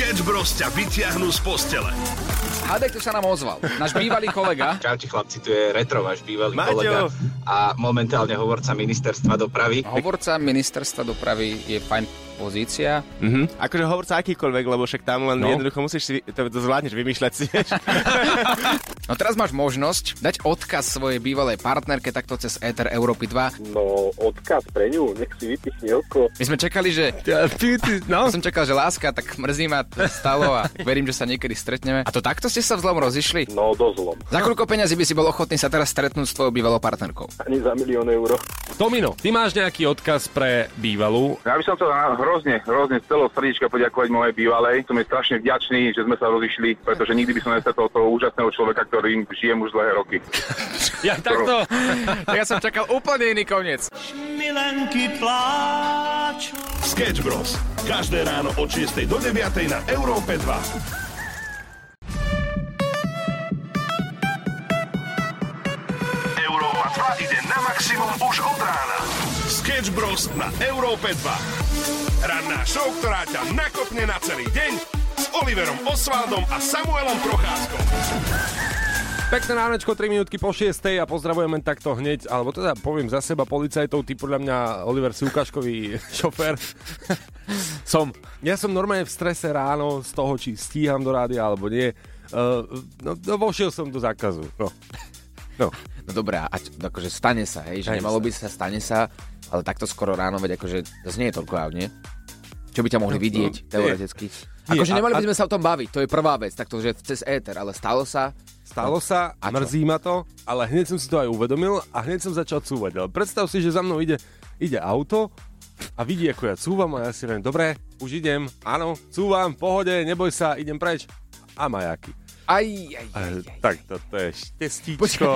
Sketch Bros ťa vytiahnu z postele. Hádaj, kto sa nám ozval. Náš bývalý kolega. Čaute chlapci, tu je Retro, váš bývalý Maťo. Kolega a momentálne hovorca ministerstva dopravy. Hovorca ministerstva dopravy je fajn pozícia. Mm-hmm. Akože hovorca akýkoľvek, lebo však tam len jednoducho musíš si to zvládneš vymýšľať si. No teraz máš možnosť dať odkaz svojej bývalej partnerke takto cez éter Európy 2. No odkaz pre ňu, nech si vypichne oko. My sme čakali, že... No. Som čakal, že láska, tak mrzí ma to stalo a verím, že sa niekedy stretneme. A to takto ste sa v zlom rozišli? No do zlom. Za koľko peňazí by si bol ochotný sa teraz stretnúť s tvojou bývalou partnerkou? Ani za 1 000 000 eur. Tomino, ty máš nejaký odkaz pre bývalú? Ja by som to hrozne z celého srdiečka poďakovať mojej bývalej. Som jej strašne vďačný, že sme sa rozišli, pretože nikdy by som nestretol toho úžasného človeka, ktorým žijem už dlhé roky. Ja takto? Ja som čakal úplne iný koniec. Milenky pláču. Sketch Bros. Každé ráno od 6 do 9 na Európe 2. Európa 2 ide na maximum už od rána. Sketch Bros. Na Európe 2. Ranná show, ktorá ťa nakopne na celý deň s Oliverom Oswaldom a Samuelom Procházkom. Pekné ránečko, 3 minútky po 6 a pozdravujeme takto hneď, alebo teda poviem za seba policajtov, ty podľa mňa, Oliver, si ukážkový šofér. Ja som normálne v strese ráno z toho, či stíham do rádia, alebo nie. Vošiel som do zákazu. No dobré, akože stane sa, hej, že nemalo by sa, stane sa, ale takto skoro ráno, veď akože to nie je toľko javne. Čo by ťa mohli vidieť, teoreticky. Akože nemali by sme sa o tom baviť, to je prvá vec, takto, že cez éter, ale stalo sa. Stalo sa, a mrzí ma to, ale hneď som si to aj uvedomil a hneď som začal cúvať. Ale predstav si, že za mnou ide auto a vidí, ako ja cúvam a ja si len, dobre, už idem, áno, cúvam, pohode, neboj sa, idem preč. A majaky. Aj. Tak, toto je štestičko. Počkaj,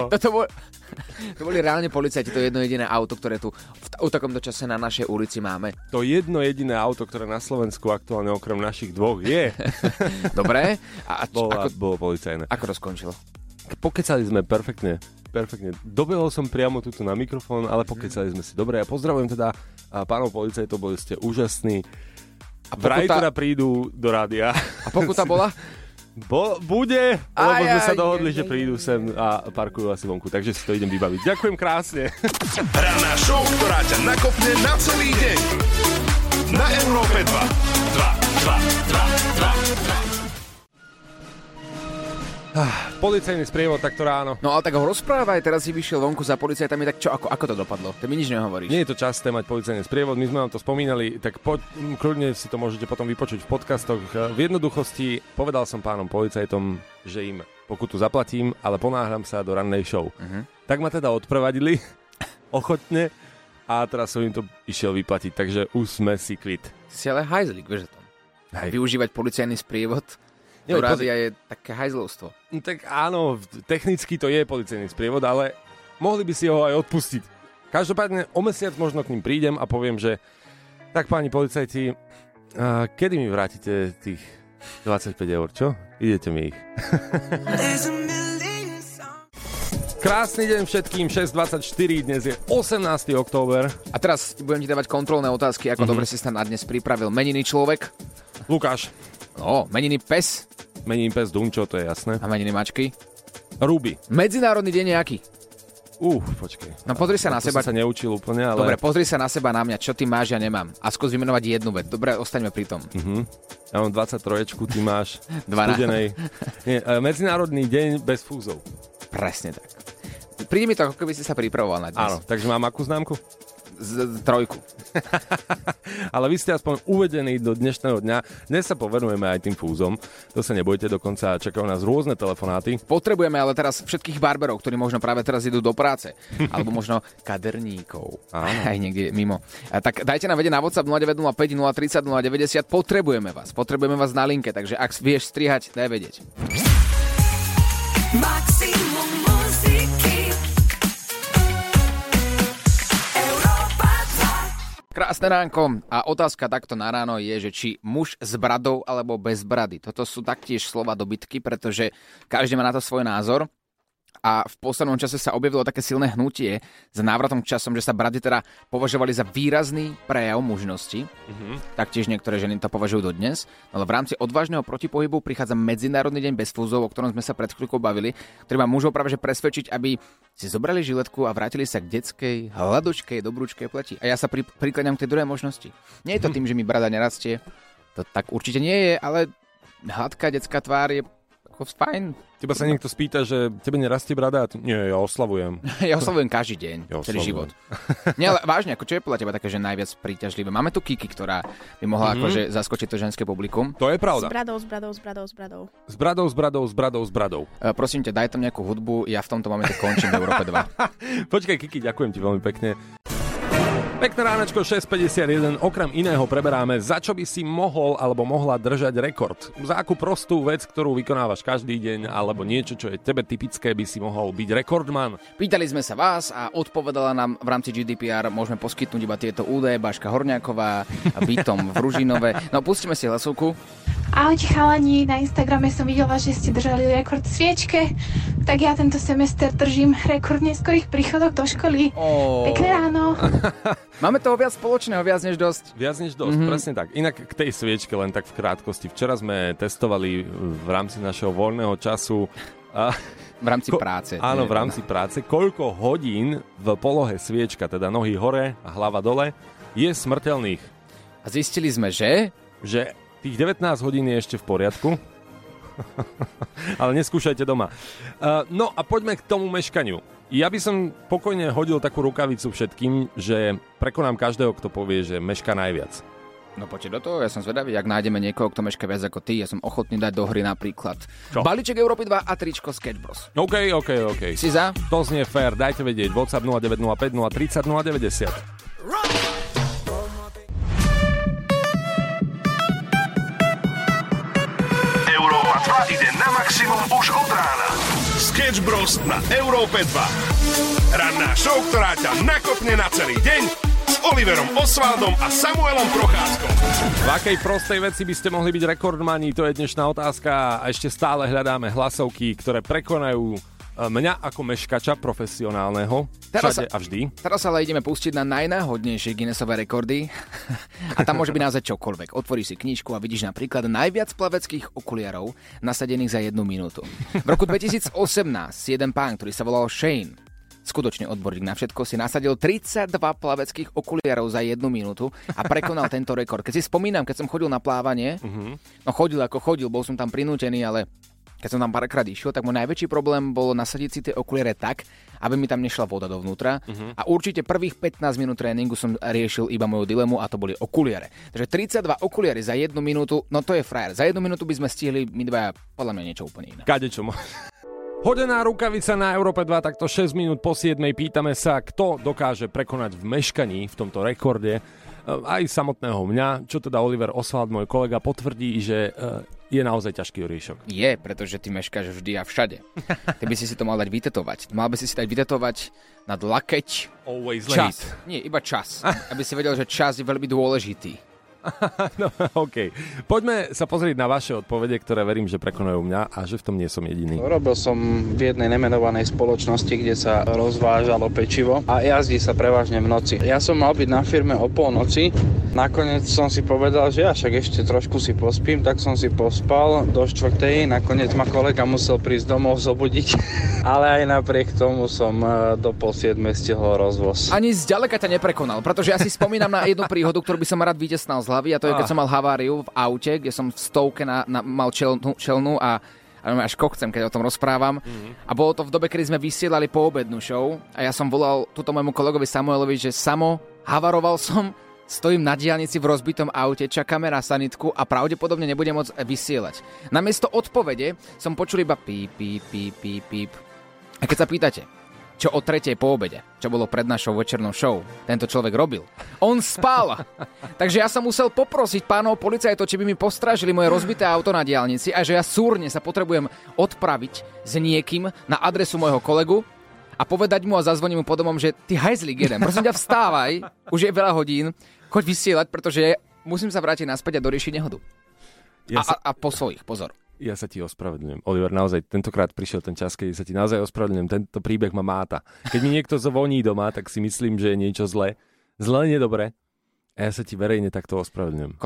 to boli reálne policajti, to jedno jediné auto, ktoré tu v takomto čase na našej ulici máme. To jedno jediné auto, ktoré na Slovensku aktuálne okrem našich dvoch je. Dobre. Bolo policajné. Ako to skončilo? Pokecali sme perfektne. Dobehol som priamo tuto na mikrofón, ale pokecali sme si. Dobre, ja pozdravujem teda pánov policajtov, boli ste úžasní. A vraj teda prídu do rádia. A pokuta bola? Bude, lebo sme sa dohodli, že prídu sem a parkujú asi vonku, takže si to idem vybaviť. Ďakujem krásne. Ranná show, ktorá ťa nakopne na celý deň. Na Európe 2. Policajný sprievod takto ráno. No ale tak ho rozprávaj, teraz si vyšiel vonku za policajtami, tak čo, ako to dopadlo? Ty mi nič nehovoríš. Nie je to časté mať policajný sprievod, my sme vám to spomínali, tak kľudne si to môžete potom vypočuť v podcastoch. V jednoduchosti povedal som pánom policajtom, že im pokutu zaplatím, ale ponáhľam sa do rannej show. Uh-huh. Tak ma teda odprevadili ochotne a teraz som im to išiel vyplatiť, takže už sme si kvit. Ty si ale hajzlík, vieš o tom. Využívať policajný sprievod. To rádia je také hajzlovstvo. Tak áno, technicky to je policajný sprievod, ale mohli by si ho aj odpustiť. Každopádne o mesiac možno k ním prídem a poviem, že tak páni policajti, kedy mi vrátite tých 25 eur, čo? Idete mi ich. Krásny deň všetkým, 6.24, dnes je 18. október. A teraz budem ti dávať kontrolné otázky, ako dobre si sa na dnes pripravil. Meniny človek? Lukáš. No, meniny pes. Meniny pes Dunčo, to je jasné. A meniny mačky? Ruby. Medzinárodný deň je aký? Počkej. No pozri sa na seba. To som sa neučil úplne, ale... Dobre, pozri sa na seba, na mňa, čo ty máš, ja nemám. A skús vymenovať jednu vec. Dobre, ostaňme pri tom. Ja mám 23, ty máš 12. Studenej. Nie, medzinárodný deň bez fúzov. Presne tak. Príde mi to, ako keby si sa pripravoval na dnes. Áno, takže mám akú známku? Trojku. Ale vy ste aspoň uvedení do dnešného dňa. Dnes sa povenujeme aj tým fúzom. To sa nebojte, dokonca čakajú nás rôzne telefonáty. Potrebujeme ale teraz všetkých barberov, ktorí možno práve teraz idú do práce. Alebo možno kaderníkov. Aj niekde mimo. Tak dajte nám vedieť na WhatsApp 0905 030 090. Potrebujeme vás na linke, takže ak vieš strihať, daj vedieť. Maximum muziky. Krásne ránko a otázka takto na ráno je, že či muž s bradou alebo bez brady. Toto sú taktiež slova do bitky, pretože každý má na to svoj názor. a v poslednom čase sa objavilo také silné hnutie za návratom k časom, že sa braty teda považovali za výrazný prejav mužnosti. Mm-hmm. Taktiež niektoré ženy to považujú dodnes. No, ale v rámci odvážneho protipohybu prichádza Medzinárodný deň bez fúzov, o ktorom sme sa pred chvíľkou bavili. Treba mužov práve že presvedčiť, aby si zobrali žiletku a vrátili sa k detskej, hladočkej, dobrúčkej pleti. A ja sa prikláňam k tej druhej možnosti. Nie je to tým, že mi brada nerastie. To tak určite nie je, ale hladká detská tvár je fajn. Teba sa niekto spýta, že tebe nerastie brada? Nie, ja oslavujem. Ja oslavujem každý deň, celý život. Nie, ale vážne, ako čo je podľa teba také, že najviac príťažlivé? Máme tu Kiki, ktorá by mohla akože zaskočiť to ženské publikum. To je pravda. S bradou. Prosím ťa, daj tam nejakú hudbu, ja v tomto momente končím v Európe 2. Počkaj, Kiki, ďakujem ti veľmi pekne. Pekné ránečko, 6.51, okrem iného preberáme, za čo by si mohol alebo mohla držať rekord. Za akú prostú vec, ktorú vykonávaš každý deň, alebo niečo, čo je tebe typické, by si mohol byť rekordman. Pýtali sme sa vás a odpovedala nám v rámci GDPR, môžeme poskytnúť iba tieto údaje, Baška Horňáková, bytom v Ružinove. No pustíme si hlasovku. Ahojte chalani, na Instagrame som videla, že ste držali rekord sviečke, tak ja tento semester držím rekord neskorých príchodov do školy. Pekné ráno. Máme toho viac spoločného, viac než dosť, presne tak. Inak k tej sviečke len tak v krátkosti. Včera sme testovali v rámci našeho voľného času. V rámci práce. Áno, v rámci práce. Koľko hodín v polohe sviečka, teda nohy hore a hlava dole, je smrteľných. A zistili sme, že? Že tých 19 hodín je ešte v poriadku. Ale neskúšajte doma. No a poďme k tomu meškaniu. Ja by som pokojne hodil takú rukavicu všetkým, že prekonám každého, kto povie, že meška najviac. No poďte do toho, ja som zvedavý, ak nájdeme niekoho, kto meška viac ako ty, ja som ochotný dať do hry napríklad balíček Európy 2 a tričko Sketch Bros. OK. Si za? To znie fair, dajte vedieť. WhatsApp 0905 030 090. Ide na maximum už od rána. Sketch Bros. Na Európe 2. Ranná show, ktorá ťa nakopne na celý deň s Oliverom Oswaldom a Samuelom Procházkom. V akej prostej veci by ste mohli byť rekordmani? To je dnešná otázka a ešte stále hľadáme hlasovky, ktoré prekonajú mňa ako meškača profesionálneho teraz všade a vždy. Teraz ale ideme pustiť na najnáhodnejšie Guinnessové rekordy a tam môže byť naozaj čokoľvek. Otvoríš si knižku a vidíš napríklad najviac plaveckých okuliarov nasadených za 1 minútu. V roku 2018 jeden pán, ktorý sa volal Shane, skutočne odborník na všetko, si nasadil 32 plaveckých okuliarov za 1 minútu a prekonal tento rekord. Keď si spomínam, keď som chodil na plávanie, chodil, bol som tam prinútený, ale keď som tam párkrát išiel, tak môj najväčší problém bolo nasadiť si tie okuliare tak, aby mi tam nešla voda dovnútra. A určite prvých 15 minút tréningu som riešil iba moju dilemu a to boli okuliare. Takže 32 okuliare za 1 minútu, no to je frajer. Za 1 minútu by sme stihli my dvaja podľa mňa niečo úplne iné. Kadečo môže. Hodená rukavica na Európe 2, takto 6 minút po 7 pýtame sa, kto dokáže prekonať v meškaní v tomto rekorde aj samotného mňa, čo teda Oliver Oswald, môj kolega, potvrdí, že je naozaj ťažký oriešok. Je, pretože ty meškáš vždy a všade. Ty by si to mal dať vytetovať. Mal by si dať vytetovať nad lakeť čas. Nie, iba čas. Aby si vedel, že čas je veľmi dôležitý. No, OK. Poďme sa pozrieť na vaše odpovede, ktoré verím, že prekonajú mňa a že v tom nie som jediný. Robil som v jednej nemenovanej spoločnosti, kde sa rozvážalo pečivo a jazdí sa prevažne v noci. Ja som mal byť na firme o polnoci. Nakoniec som si povedal, že ja však ešte trošku si pospím, tak som si pospal do 4. Nakoniec ma kolega musel prísť domov zobudiť. Ale aj napriek tomu som do 7. stihol rozvoz. Ani zďaleka ťa neprekonal, pretože ja si spomínam na jednu príhodu, ktorú by som rád vytiesnal z hlavy, a to je, keď som mal haváriu v aute, kde som v stovke mal čelnú a až kokcem, keď o tom rozprávam. A bolo to v dobe, kedy sme vysielali poobednú show a ja som volal túto môjmu kolegovi Samuelovi, že Samo, havaroval som, stojím na diaľnici v rozbitom aute, čakáme na sanitku a pravdepodobne nebudem môcť vysielať. Namiesto odpovede som počul iba píp, píp, píp, píp, píp. A keď sa pýtate, čo o 3:00 po obede, čo bolo pred našou večernou show, tento človek robil. On spal. Takže ja som musel poprosiť pánov policajtov, či by mi postrážili moje rozbité auto na diaľnici a že ja súrne sa potrebujem odpraviť s niekým na adresu môjho kolegu a povedať mu a zazvoním mu po domom, že ty hajzlík jeden, prosím ťa vstávaj, už je veľa hodín, choď vysielať, pretože musím sa vrátiť naspäť a doriešiť nehodu. Ja a po svojich, pozor. Ja sa ti ospravedlňujem. Oliver, naozaj tentokrát prišiel ten čas, keď sa ti naozaj ospravedlňujem. Tento príbeh ma máta. Keď mi niekto zvoní doma, tak si myslím, že je niečo zlé. Zlé, nedobre. A ja sa ti verejne takto ospravedlňujem.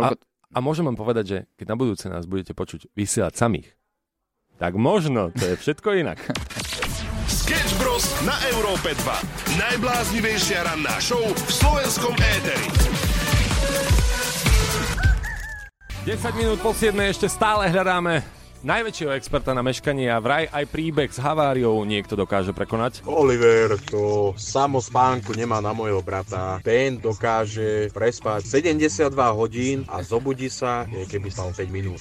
A môžem vám povedať, že keď na budúce nás budete počuť vysielať samých, tak možno to je všetko inak. Sketch Bros. Na Európe 2. Najbláznivejšia ranná show v slovenskom éteri. 10 minút po 7 ešte stále hľadáme najväčšieho experta na meškanie a vraj aj príbeh s haváriou niekto dokáže prekonať. Oliver to samo spánku nemá na mojho brata. Ten dokáže prespať 72 hodín a zobudí sa, keby spal 5 minút.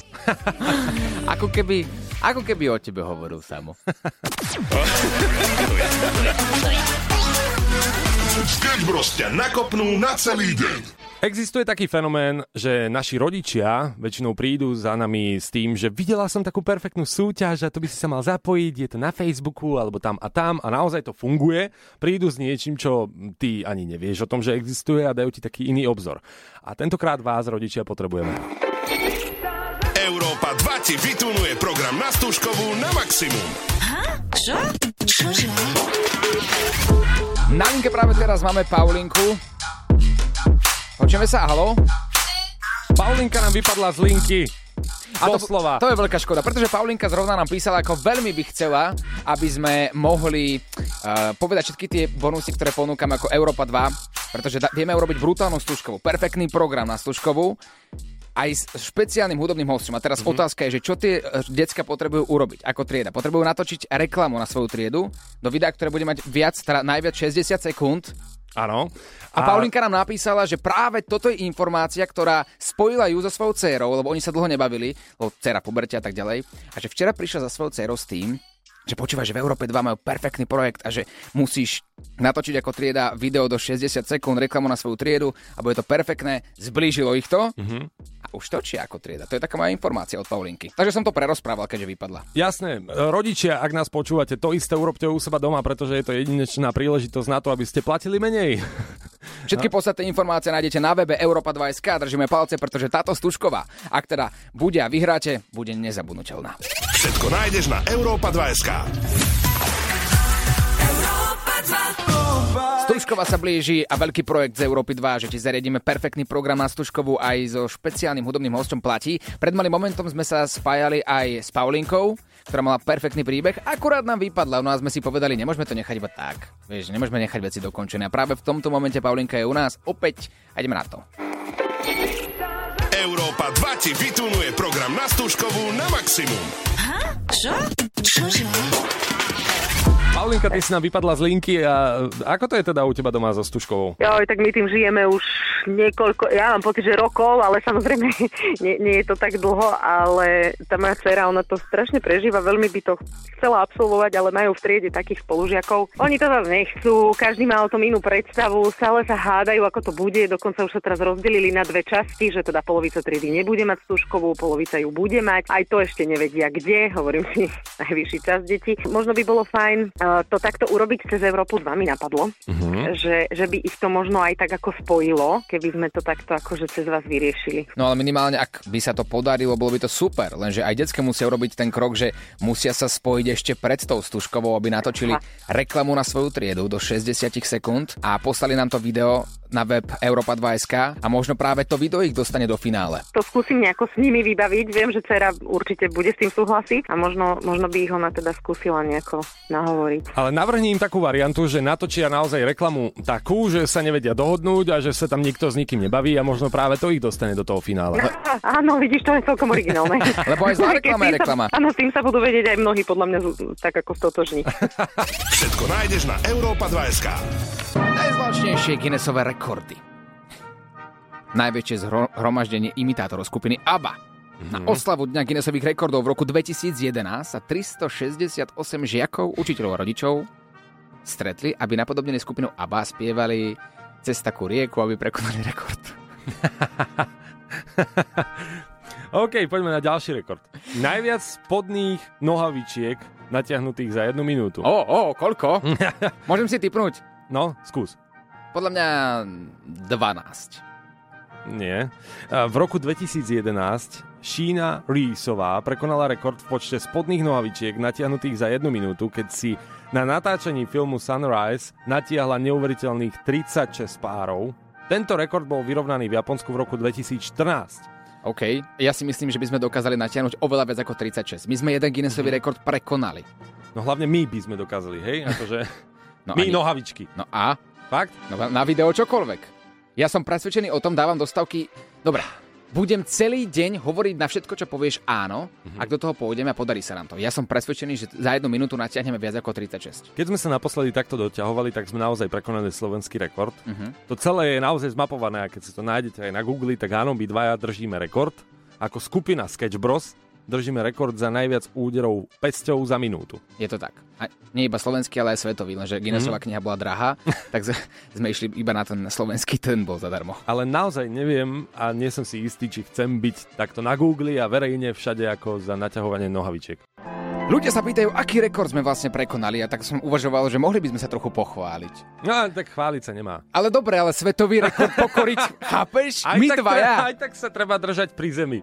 Ako keby o tebe hovoril Samo. Sketch Bros ťa nakopnú na celý deň. Existuje taký fenomén, že naši rodičia väčšinou prídu za nami s tým, že videla som takú perfektnú súťaž a to by si sa mal zapojiť, je to na Facebooku alebo tam a naozaj to funguje. Prídu s niečím, čo ty ani nevieš o tom, že existuje a dajú ti taký iný obzor. A tentokrát vás, rodičia, potrebujeme. Európa 2 ti vytunuje program na Stúškovú na maximum. Ha? Čo? Čože? Na linke práve teraz máme Paulinku. Počujeme sa, haló? Paulinka nám vypadla z linky. Doslova. To je veľká škoda, pretože Paulinka zrovna nám písala, ako veľmi by chcela, aby sme mohli povedať všetky tie bonusy, ktoré ponúkame ako Európa 2, pretože vieme urobiť brutálnu Stúškovú, perfektný program na Stúškovú, aj s špeciálnym hudobným hostom. A teraz otázka je, že čo tie decka potrebujú urobiť ako trieda. Potrebujú natočiť reklamu na svoju triedu do videa, ktoré bude mať najviac 60 sekúnd. Áno. A Paulinka nám napísala, že práve toto je informácia, ktorá spojila ju so svojou dcérou, lebo oni sa dlho nebavili, lebo dcéra puberte a tak ďalej. A že včera prišla za svojou dcérou s tým, že počúva, že v Európe 2 majú perfektný projekt a že musíš natočiť ako trieda video do 60 sekúnd reklamu na svoju triedu a bude to perfektné, zblížilo ich to. A už točia ako trieda. To je taká moja informácia od Paulinky. Takže som to prerozprával, keďže vypadla. Jasné. Rodičia, ak nás počúvate, to isté urobte u seba doma, pretože je to jedinečná príležitosť na to, aby ste platili menej. Všetky podstatné informácie nájdete na webe Europa2.sk. Držíme palce, pretože táto Stúšková, ak teda bude a vyhráte, bude nezabudnutelná. Všetko nájdeš na Europa2.sk. Stúšková sa blíži a veľký projekt z Európy 2, že ti zariadíme perfektný program na Stúškovú aj so špeciálnym hudobným hostom platí. Pred malým momentom sme sa spájali aj s Paulinkou, ktorá mala perfektný príbeh. Akurát nám vypadla, no a sme si povedali, nemôžeme to nechať iba tak. Vieš, nemôžeme nechať veci dokončené. A práve v tomto momente Paulinka je u nás opäť. Ideme na to. Európa 2 ti vytunuje program na Stúškovú na maximum. Ha? Čo? Čože? Paulinka, ty si nám vypadla z linky a ako to je teda u teba doma so Stúškovou? Joj, tak my tým žijeme už niekoľko, ja mám pocit, že rokov, ale samozrejme nie je to tak dlho, ale tá moja dcera, ona to strašne prežíva, veľmi by to chcela absolvovať, ale majú v triede takých spolužiakov. Oni to zase nechcú, každý má o tom inú predstavu, stále sa hádajú, ako to bude, dokonca už sa teraz rozdelili na dve časti, že teda polovica triedy nebude mať Stúškovú, polovica ju bude mať, aj to ešte nevedia kde, hovorím si, najvyšší čas detí. Možno by bolo fajn to takto urobiť cez Európu 2 mi napadlo, že by ich to možno aj tak ako spojilo, keby sme to takto akože cez vás vyriešili. No ale minimálne, ak by sa to podarilo, bolo by to super, lenže aj decka musia urobiť ten krok, že musia sa spojiť ešte pred tou Stúškovou, aby natočili reklamu na svoju triedu do 60 sekúnd a poslali nám to video na web Europa2.sk a možno práve to video ich dostane do finále. To skúsim nejako s nimi vybaviť, viem, že dcera určite bude s tým súhlasiť a možno by ich ona teda skúsila nejako nahovoriť. Ale navrhni im takú variantu, že natočia naozaj reklamu takú, že sa nevedia dohodnúť a že sa tam nikto s nikým nebaví a možno práve to ich dostane do toho finále. Áno, vidíš, to je celkom originálne. Lebo aj zlá reklama je reklama. Áno, tým sa budú vedieť aj mnohí podľa mňa tak ako stotožní. Všetko nájdeš na Europa2.sk. Najzvláštnejšie Guinnessové rekordy. Najväčšie zhromaždenie imitátorov skupiny ABBA. Na oslavu Dňa Guinnessových rekordov v roku 2011 sa 368 žiakov, učiteľov a rodičov stretli, aby napodobnili skupinu ABBA spievali cez takú rieku, aby prekonali rekord. OK, poďme na ďalší rekord. Najviac spodných nohavičiek natiahnutých za 1 minútu. Koľko? Môžem si tipnúť? No, skús. Podľa mňa 12. Nie. V roku 2011 Sheena Reesová prekonala rekord v počte spodných nohavičiek natiahnutých za 1 minútu, keď si na natáčaní filmu Sunrise natiahla neuveriteľných 36 párov. Tento rekord bol vyrovnaný v Japonsku v roku 2014. OK, ja si myslím, že by sme dokázali natiahnuť oveľa viac ako 36. My sme jeden Guinnessový rekord prekonali. No hlavne my by sme dokázali, hej? Akože no my nohavičky. No a? Fakt? No, na video čokoľvek. Ja som presvedčený o tom, dávam dostavky. Dobre, budem celý deň hovoriť na všetko, čo povieš áno, ak do toho pôjdeme a podarí sa nám to. Ja som presvedčený, že za 1 minútu natiahneme viac ako 36. Keď sme sa naposledy takto doťahovali, tak sme naozaj prekonali slovenský rekord. To celé je naozaj zmapované a keď si to nájdete aj na Google, tak áno, my dvaja držíme rekord. Ako skupina Sketch Bros držíme rekord za najviac úderov pesťou za minútu. Je to tak. A nie iba slovenský, ale aj svetový, lenže Guinnessová kniha bola drahá, tak sme išli iba na ten slovenský, ten bol zadarmo. Ale naozaj neviem a nie som si istý, či chcem byť takto na Google a verejne všade ako za naťahovanie nohavičiek. Ľudia sa pýtajú, aký rekord sme vlastne prekonali a tak som uvažoval, že mohli by sme sa trochu pochváliť. No, tak chváliť sa nemá. Ale dobre, ale svetový rekord pokoriť, chápeš? My dvaja. Aj tak sa treba držať pri zemi.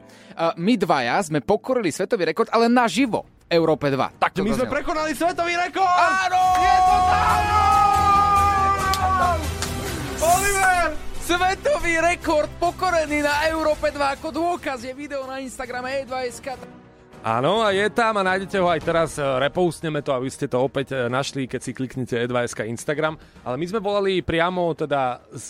My dvaja sme pokorili svetový rekord, ale naživo v Európe 2. Tak my sme prekonali svetový rekord! Áno! Je to tak! Oliver! Svetový rekord pokorený na Európe 2. Ako dôkaz je video na Instagrame e2.sk. Áno, a je tam a nájdete ho aj teraz. Repoustneme to, aby ste to opäť našli, keď si kliknete E2SK Instagram. Ale my sme volali priamo teda s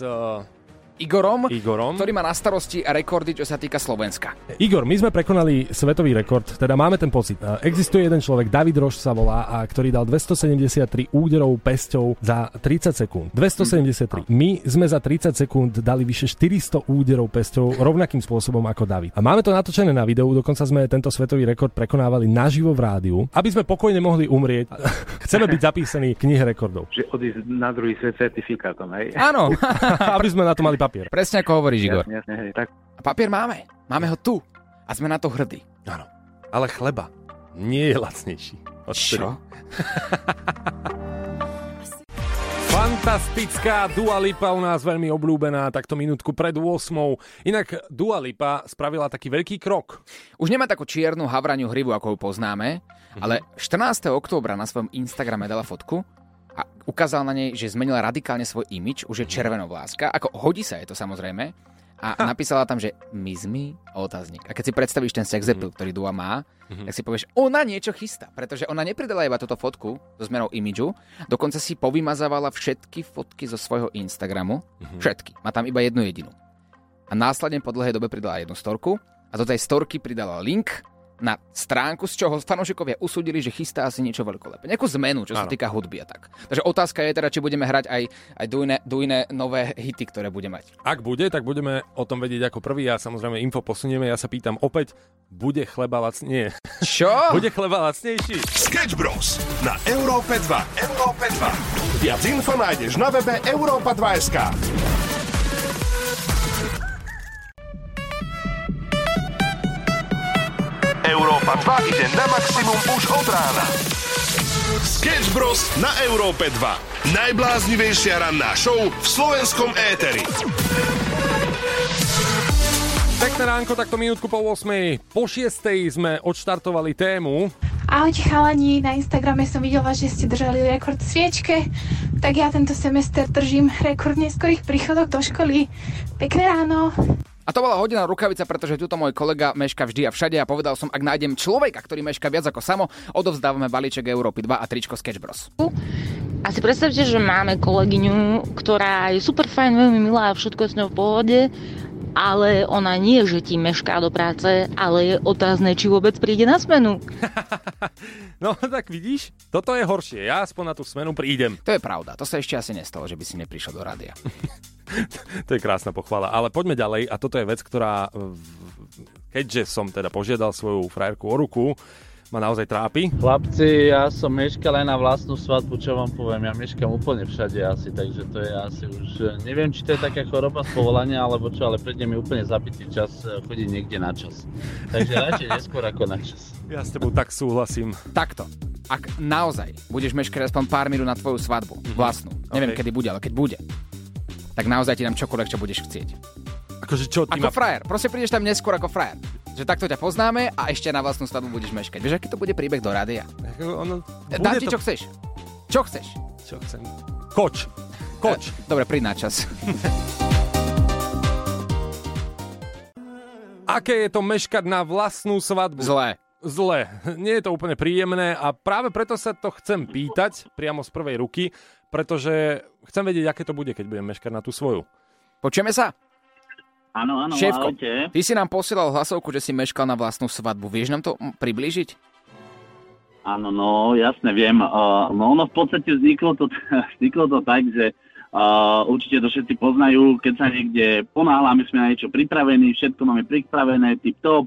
Igorom, ktorý má na starosti rekordy, čo sa týka Slovenska. Igor, my sme prekonali svetový rekord, teda máme ten pocit. Existuje jeden človek, David Roš sa volá, a ktorý dal 273 úderov pesťou za 30 sekúnd. 273. My sme za 30 sekúnd dali vyše 400 úderov pesťou rovnakým spôsobom ako David. A máme to natočené na videu, dokonca sme tento svetový rekord prekonávali naživo v rádiu, aby sme pokojne mohli umrieť. Chceme byť zapísaní v knihe rekordov. Že odísť na druhý svet certifikátom, hej? Áno. Aby sme na to mali papier. Presne ako hovoríš, Igor. Jasne, hej, tak. A papier máme. Máme ho tu. A sme na to hrdí. Áno. Ale chleba nie je lacnejší. Čo? Fantastická Dua Lipa, u nás veľmi obľúbená, takto minútku pred 8. Inak Dua Lipa spravila taký veľký krok. Už nemá takú čiernu havraniu hrivu, ako ju poznáme, ale 14. októbra na svojom Instagrame dala fotku, a ukázal na nej, že zmenila radikálne svoj imič, už je červenovláska, ako hodí sa je to samozrejme, a napísala tam, že mizmi otáznik. A keď si predstavíš ten sex appeal, ktorý Dua má, tak si povieš, ona niečo chystá, pretože ona nepridala iba túto fotku so zmenou imidžu, dokonca si povymazávala všetky fotky zo svojho Instagramu, všetky, má tam iba jednu jedinú. A následne po dlhej dobe pridala jednu storku a do tej storky pridala link na stránku, z čoho fanúšikovia usúdili, že chystá asi niečo veľkolepé. Nejakú zmenu, čo sa týka hudby a tak. Takže otázka je teda, či budeme hrať aj dujné nové hity, ktoré bude mať. Ak bude, tak budeme o tom vedieť ako prvý a samozrejme info posunieme. Ja sa pýtam opäť, bude chleba lacnejší? Čo? Bude chleba lacnejší? Sketch Bros. na Európe 2. Európe 2. Viac info nájdeš na webe Europa2.sk. Európa 2 ide na maximum už od rána. Sketch Bros. na Európe 2. Najbláznivejšia ranná show v slovenskom éteri. Pekné ránko, takto minútku po 8. Po 6. sme odštartovali tému. Ahojte chalani, na Instagrame som videla, že ste držali rekord v sviečke, tak ja tento semester držím rekord neskorých príchodov do školy. Pekné ráno. A to bola hodina rukavica, pretože tuto môj kolega meška vždy a všade a povedal som, ak nájdem človeka, ktorý meška viac ako samo, odovzdávame balíček Európy 2 a tričko Sketch Bros. A si predstavte, že máme kolegyňu, ktorá je super fajn, veľmi milá a všetko je s ňou v pohode, ale ona nie, že ti mešká do práce, ale je otázne, či vôbec príde na smenu. No tak vidíš, toto je horšie, ja aspoň na tú smenu prídem. To je pravda, to sa ešte asi nestalo, že by si neprišiel do rádia. To je krásna pochvala, ale poďme ďalej a toto je vec, ktorá, keďže som teda požiadal svoju frajerku o ruku, ma naozaj trápi. Chlapci, ja som meškal aj na vlastnú svadbu, čo vám poviem, ja meškam úplne všade asi, takže to je asi už, neviem, či to je taká choroba z povolania, alebo čo, ale príde mi úplne zabitý čas chodiť niekde na čas. Takže radšej neskôr ako na čas. Ja s tebou tak súhlasím. Takto. Ak naozaj budeš meškať aspoň pár minút na tvoju svadbu, vlastnú, neviem kedy bude, ale keď bude, tak naozaj ti dám čokoľvek, čo budeš chcieť. Akože čo? Ako frajer, proste prídeš tam neskôr ako frajer. Že takto ťa poznáme a ešte na vlastnú stavbu budeš meškať. Vieš, aký to bude príbeh do rádia? Dám ti, to... čo chceš. Čo chceš? Čo chcem? Koč. Dobre, príď na čas. Aké je to meškať na vlastnú svadbu? Zlé. Nie je to úplne príjemné a práve preto sa to chcem pýtať priamo z prvej ruky, pretože chcem vedieť, aké to bude, keď budem meškať na tú svoju. Počujeme sa? Áno, šéfko, ahojte. Ty si nám posielal hlasovku, že si meškal na vlastnú svadbu. Vieš nám to priblížiť? Áno, no jasne viem. Ono v podstate vzniklo to tak, že určite to všetci poznajú, keď sa niekde ponáhľa, my sme na niečo pripravení, všetko máme pripravené, tip-top,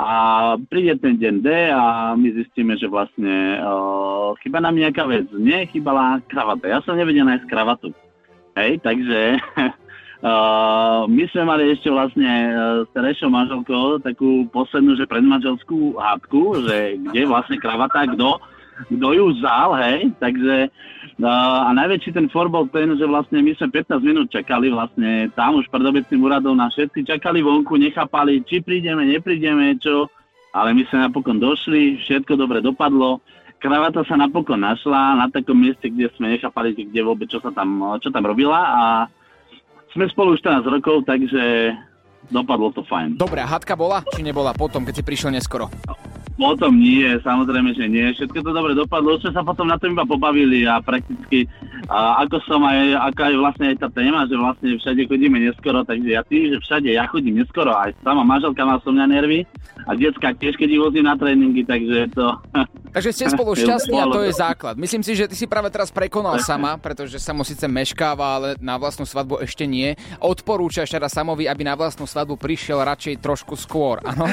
a príde ten deň D a my zistíme, že vlastne chyba nám nejaká vec, nechybala kravata. Ja som nevedel nájsť kravatu. Hej, takže my sme mali ešte vlastne s terejšou manželkou takú poslednú, že predmanželskú hádku, že kde vlastne kravata, kto ju vzal, hej, takže a najväčší ten for bol ten, že vlastne my sme 15 minút čakali vlastne tam už pred obecným úradom, na všetci čakali vonku, nechápali, či prídeme, neprídeme, čo, ale my sme napokon došli, všetko dobre dopadlo, kravata sa napokon našla na takom mieste, kde sme nechápali, kde vôbec, čo tam robila, a sme spolu už 14 rokov, takže dopadlo to fajn. Dobre, hádka bola, či nebola potom, keď si prišiel neskoro? Potom nie, samozrejme, že nie. Všetko to dobre dopadlo, už sme sa potom na tom iba pobavili a prakticky, ako je vlastne aj tá téma, že vlastne všade chodíme neskoro, takže ja chodím neskoro, aj sama manželka má so mňa nervy a decka tiež, keď ich vozím na tréningy, takže to... Takže ste spolu šťastní a to je základ. Myslím si, že ty si práve teraz prekonal sama, pretože Samo síce meškáva, ale na vlastnú svadbu ešte nie. Odporúčaš teda Samovi, aby na vlastnú svadbu prišiel radšej trošku skôr, áno?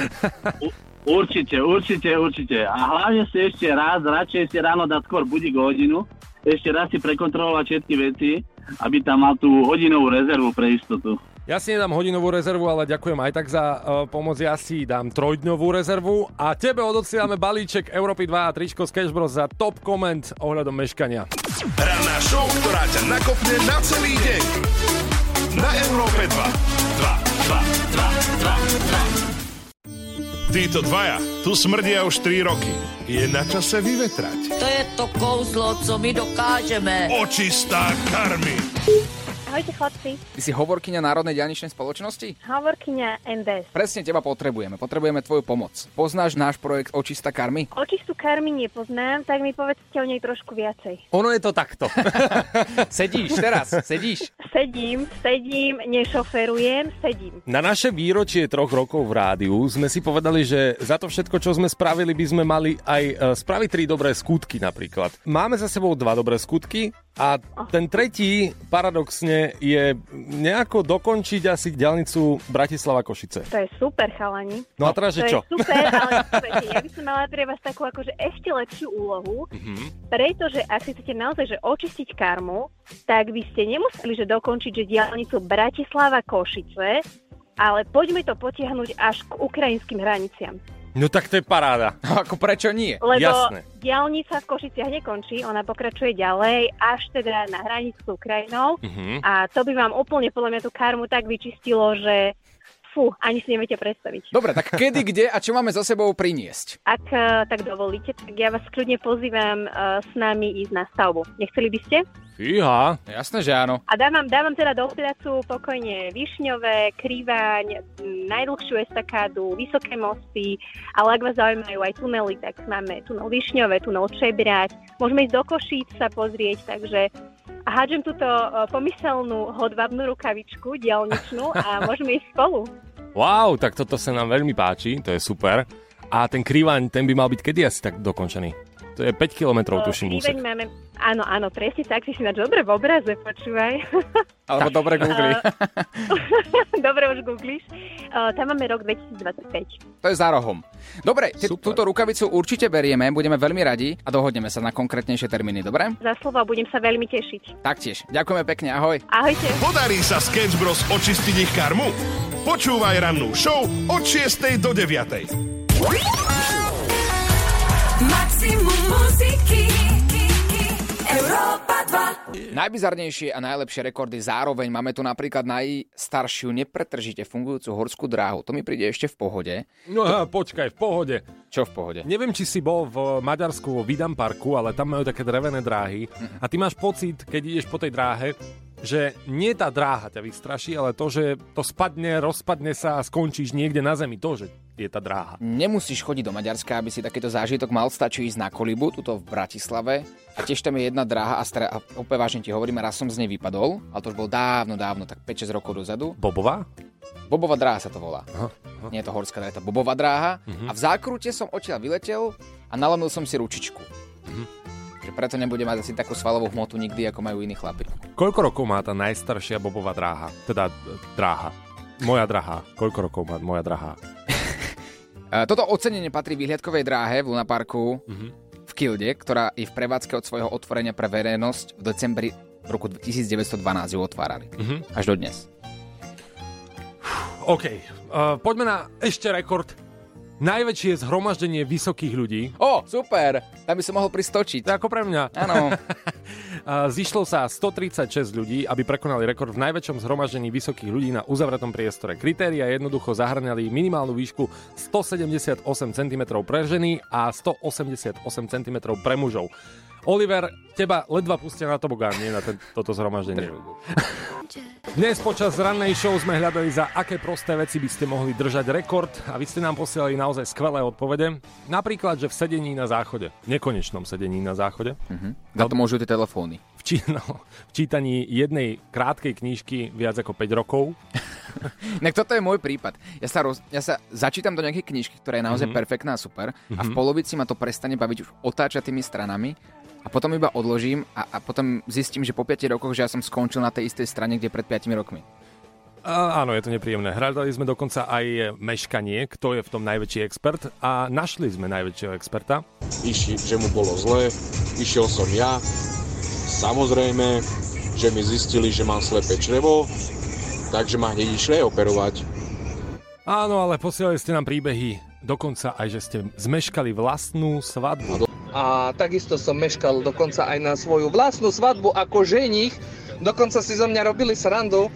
Určite. A hlavne si ešte raz, radšej si ráno dať skôr budík o hodinu, ešte raz si prekontrolovať všetky veci, aby tam mal tú hodinovú rezervu pre istotu. Ja si nedám hodinovú rezervu, ale ďakujem aj tak za pomoc, ja si dám 3-dňovú rezervu a tebe odosielame balíček Európy 2 a tričko Sketch Bros za top koment ohľadom meškania. Ranná show, ktorá ťa nakopne na celý deň. Na Európe 2. Títo dvaja tu smrdia už 3 roky. Je na čase vyvetrať. To je to kouzlo, co my dokážeme. Očistá karmy. Ahojte, chlapci. Ty si hovorkyňa Národnej diaľničnej spoločnosti? Hovorkyňa NDS. Presne teba potrebujeme. Potrebujeme tvoju pomoc. Poznáš náš projekt Očistá karmy? Očistú karmy nepoznám, tak mi povedzte o nej trošku viacej. Ono je to takto. Sedíš teraz? Sedím, nešoferujem, sedím. Na naše výročie 3 rokov v rádiu sme si povedali, že za to všetko, čo sme spravili, by sme mali aj spraviť 3 dobré skutky napríklad. Máme za sebou 2 dobré skutky a ten tretí paradoxne je nejako dokončiť asi diaľnicu Bratislava-Košice. To je super, chalani. No a teraz, že čo? To je super, ale ja by som mala pre vás takú akože ešte lepšiu úlohu, pretože ak si chcete naozaj že očistiť karmu, tak by ste nemuseli že dokončiť že diaľnicu Bratislava-Košice, ale poďme to potiahnuť až k ukrajinským hraniciam. No tak to je paráda. Ako prečo nie? Lebo jasné. Diaľnica v Košiciach nekončí, ona pokračuje ďalej až teda na hranicu s Ukrajinou a to by vám úplne podľa mňa tú karmu tak vyčistilo, že fú, ani si neviete predstaviť. Dobre, tak kedy, kde a čo máme za sebou priniesť? Ak tak dovolíte, tak ja vás kľudne pozývam s nami ísť na stavbu. Nechceli by ste? Fíha, jasné, že áno. A dávam teda do opilacu pokojne Višňové, Kriváň, najdlhšiu estakádu, Vysoké mosty, ale ak vás zaujímajú aj tunely, tak máme tunel Višňové, tunel Čebrať, môžeme ísť do Košíc sa pozrieť, takže hádžem túto pomyselnú hodvábnu rukavičku diaľničnú a môžeme ísť spolu. Wow, tak toto sa nám veľmi páči, to je super. A ten Kriváň, ten by mal byť kedy asi tak dokončený? To je 5 kilometrov, tuším, úsek. Áno, presne tak, si ináč dobre v obraze, počúvaj. Alebo dobre googli. Dobre už googlíš. Tam máme rok 2025. To je za rohom. Dobre, túto rukavicu určite berieme, budeme veľmi radi a dohodneme sa na konkrétnejšie termíny, dobre? Za slovo, budem sa veľmi tešiť. Taktiež, ďakujeme pekne, ahoj. Ahojte. Podarí sa Sketch Bros očistiť ich karmu? Počúvaj rannú show od 6 do 9. Maximum muziky Európa 2. Najbizarnejšie a najlepšie rekordy zároveň. Máme tu napríklad najstaršiu nepretržite fungujúcu horskú dráhu. To mi príde ešte v pohode. No počkaj, v pohode. Čo v pohode? Neviem, či si bol v Maďarsku vo Vidam parku, ale tam majú také drevené dráhy. A ty máš pocit, keď ideš po tej dráhe, že nie tá dráha ťa vystraší, ale to, že to spadne, rozpadne sa a skončíš niekde na zemi. To, že je tá dráha. Nemusíš chodiť do Maďarska, aby si takýto zážitok mal, stačí ísť na Kolibu, tuto v Bratislave. A tiež tam je jedna dráha a úplne vážne ti hovorím, raz som z nej vypadol, ale to už bolo dávno, tak 5-6 rokov dozadu. Bobová? Bobová dráha sa to volá. Aha. Nie je to horská dráha, je to bobová dráha. A v zákrute som odtiaľ vyletel a nalomil som si ručičku. Preto nebude mať asi takú svalovú hmotu nikdy, ako majú iní chlapi. Koľko rokov má tá najstaršia bobová dráha? Teda dráha. Moja dráha. Koľko rokov má moja dráha? Toto ocenenie patrí výhľadkovej dráhe v Luna Parku v Kilde, ktorá je v prevádzke od svojho otvorenia pre verejnosť v decembri roku 1912 ju otvárali. Až do dnes. OK. Poďme na ešte rekord. Najväčšie zhromaždenie vysokých ľudí. Ó, super, tam by som mohol pristočiť. Ako pre mňa. Áno. Zišlo sa 136 ľudí, aby prekonali rekord v najväčšom zhromaždení vysokých ľudí na uzavretom priestore. Kritéria jednoducho zahrňali minimálnu výšku 178 cm pre ženy a 188 cm pre mužov. Oliver, teba ledva pustia na tobogán, nie na toto zhromaždenie. Dnes počas rannej show sme hľadali, za aké prosté veci by ste mohli držať rekord a vy ste nám posielali naozaj skvelé odpovede. Napríklad, že v sedení na záchode, nekonečnom sedení na záchode. Za to môžu tie telefóny. V čítaní jednej krátkej knižky viac ako 5 rokov. Inak toto je môj prípad. Ja sa začítam do nejakej knižky, ktorá je naozaj perfektná a super a v polovici ma to prestane baviť už otáčatými stranami. A potom iba odložím a potom zistím, že po 5 rokoch, že ja som skončil na tej istej strane, kde pred 5 rokmi. Áno, je to nepríjemné. Hľadali sme dokonca aj meškanie, kto je v tom najväčší expert a našli sme najväčšieho experta. Že mu bolo zle, išiel som ja. Samozrejme, že mi zistili, že mám slepé črevo, takže ma hneď išli operovať. Áno, ale posielali ste nám príbehy, dokonca aj, že ste zmeškali vlastnú svadbu. A takisto som meškal dokonca aj na svoju vlastnú svadbu ako ženich. Dokonca si zo mňa robili srandu,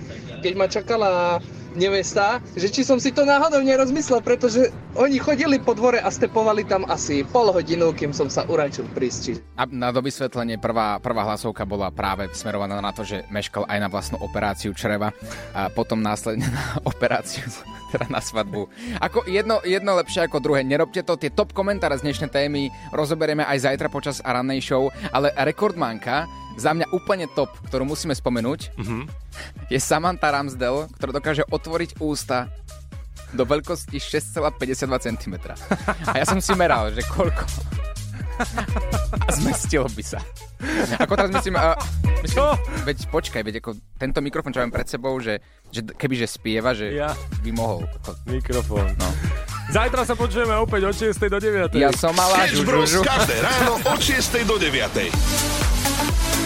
keď ma čakala nevesta, že či som si to náhodou nerozmyslel, pretože oni chodili po dvore a stepovali tam asi pol hodinu, kým som sa uračil prísť. A na dovysvetlenie prvá hlasovka bola práve smerovaná na to, že meškal aj na vlastnú operáciu čreva a potom následne na operáciu, teda na svadbu. Ako jedno lepšie ako druhé. Nerobte to, tie top komentáre z dnešnej témy rozoberieme aj zajtra počas rannej show, ale rekordmanka za mňa úplne top, ktorú musíme spomenúť, je Samantha Ramsdell, ktorá dokáže otvoriť ústa do veľkosti 6,52 cm. A ja som si meral, že koľko. A zmestilo by sa. Ako teraz myslím veď počkaj, veď ako tento mikrofón, čo mám pred sebou, že kebyže spieva, že ja by mohol. Ako mikrofón. No. Zajtra sa počujeme opäť od 6 do 9. Ja som malá Sketch Bros. Každé ráno od 6 do 9.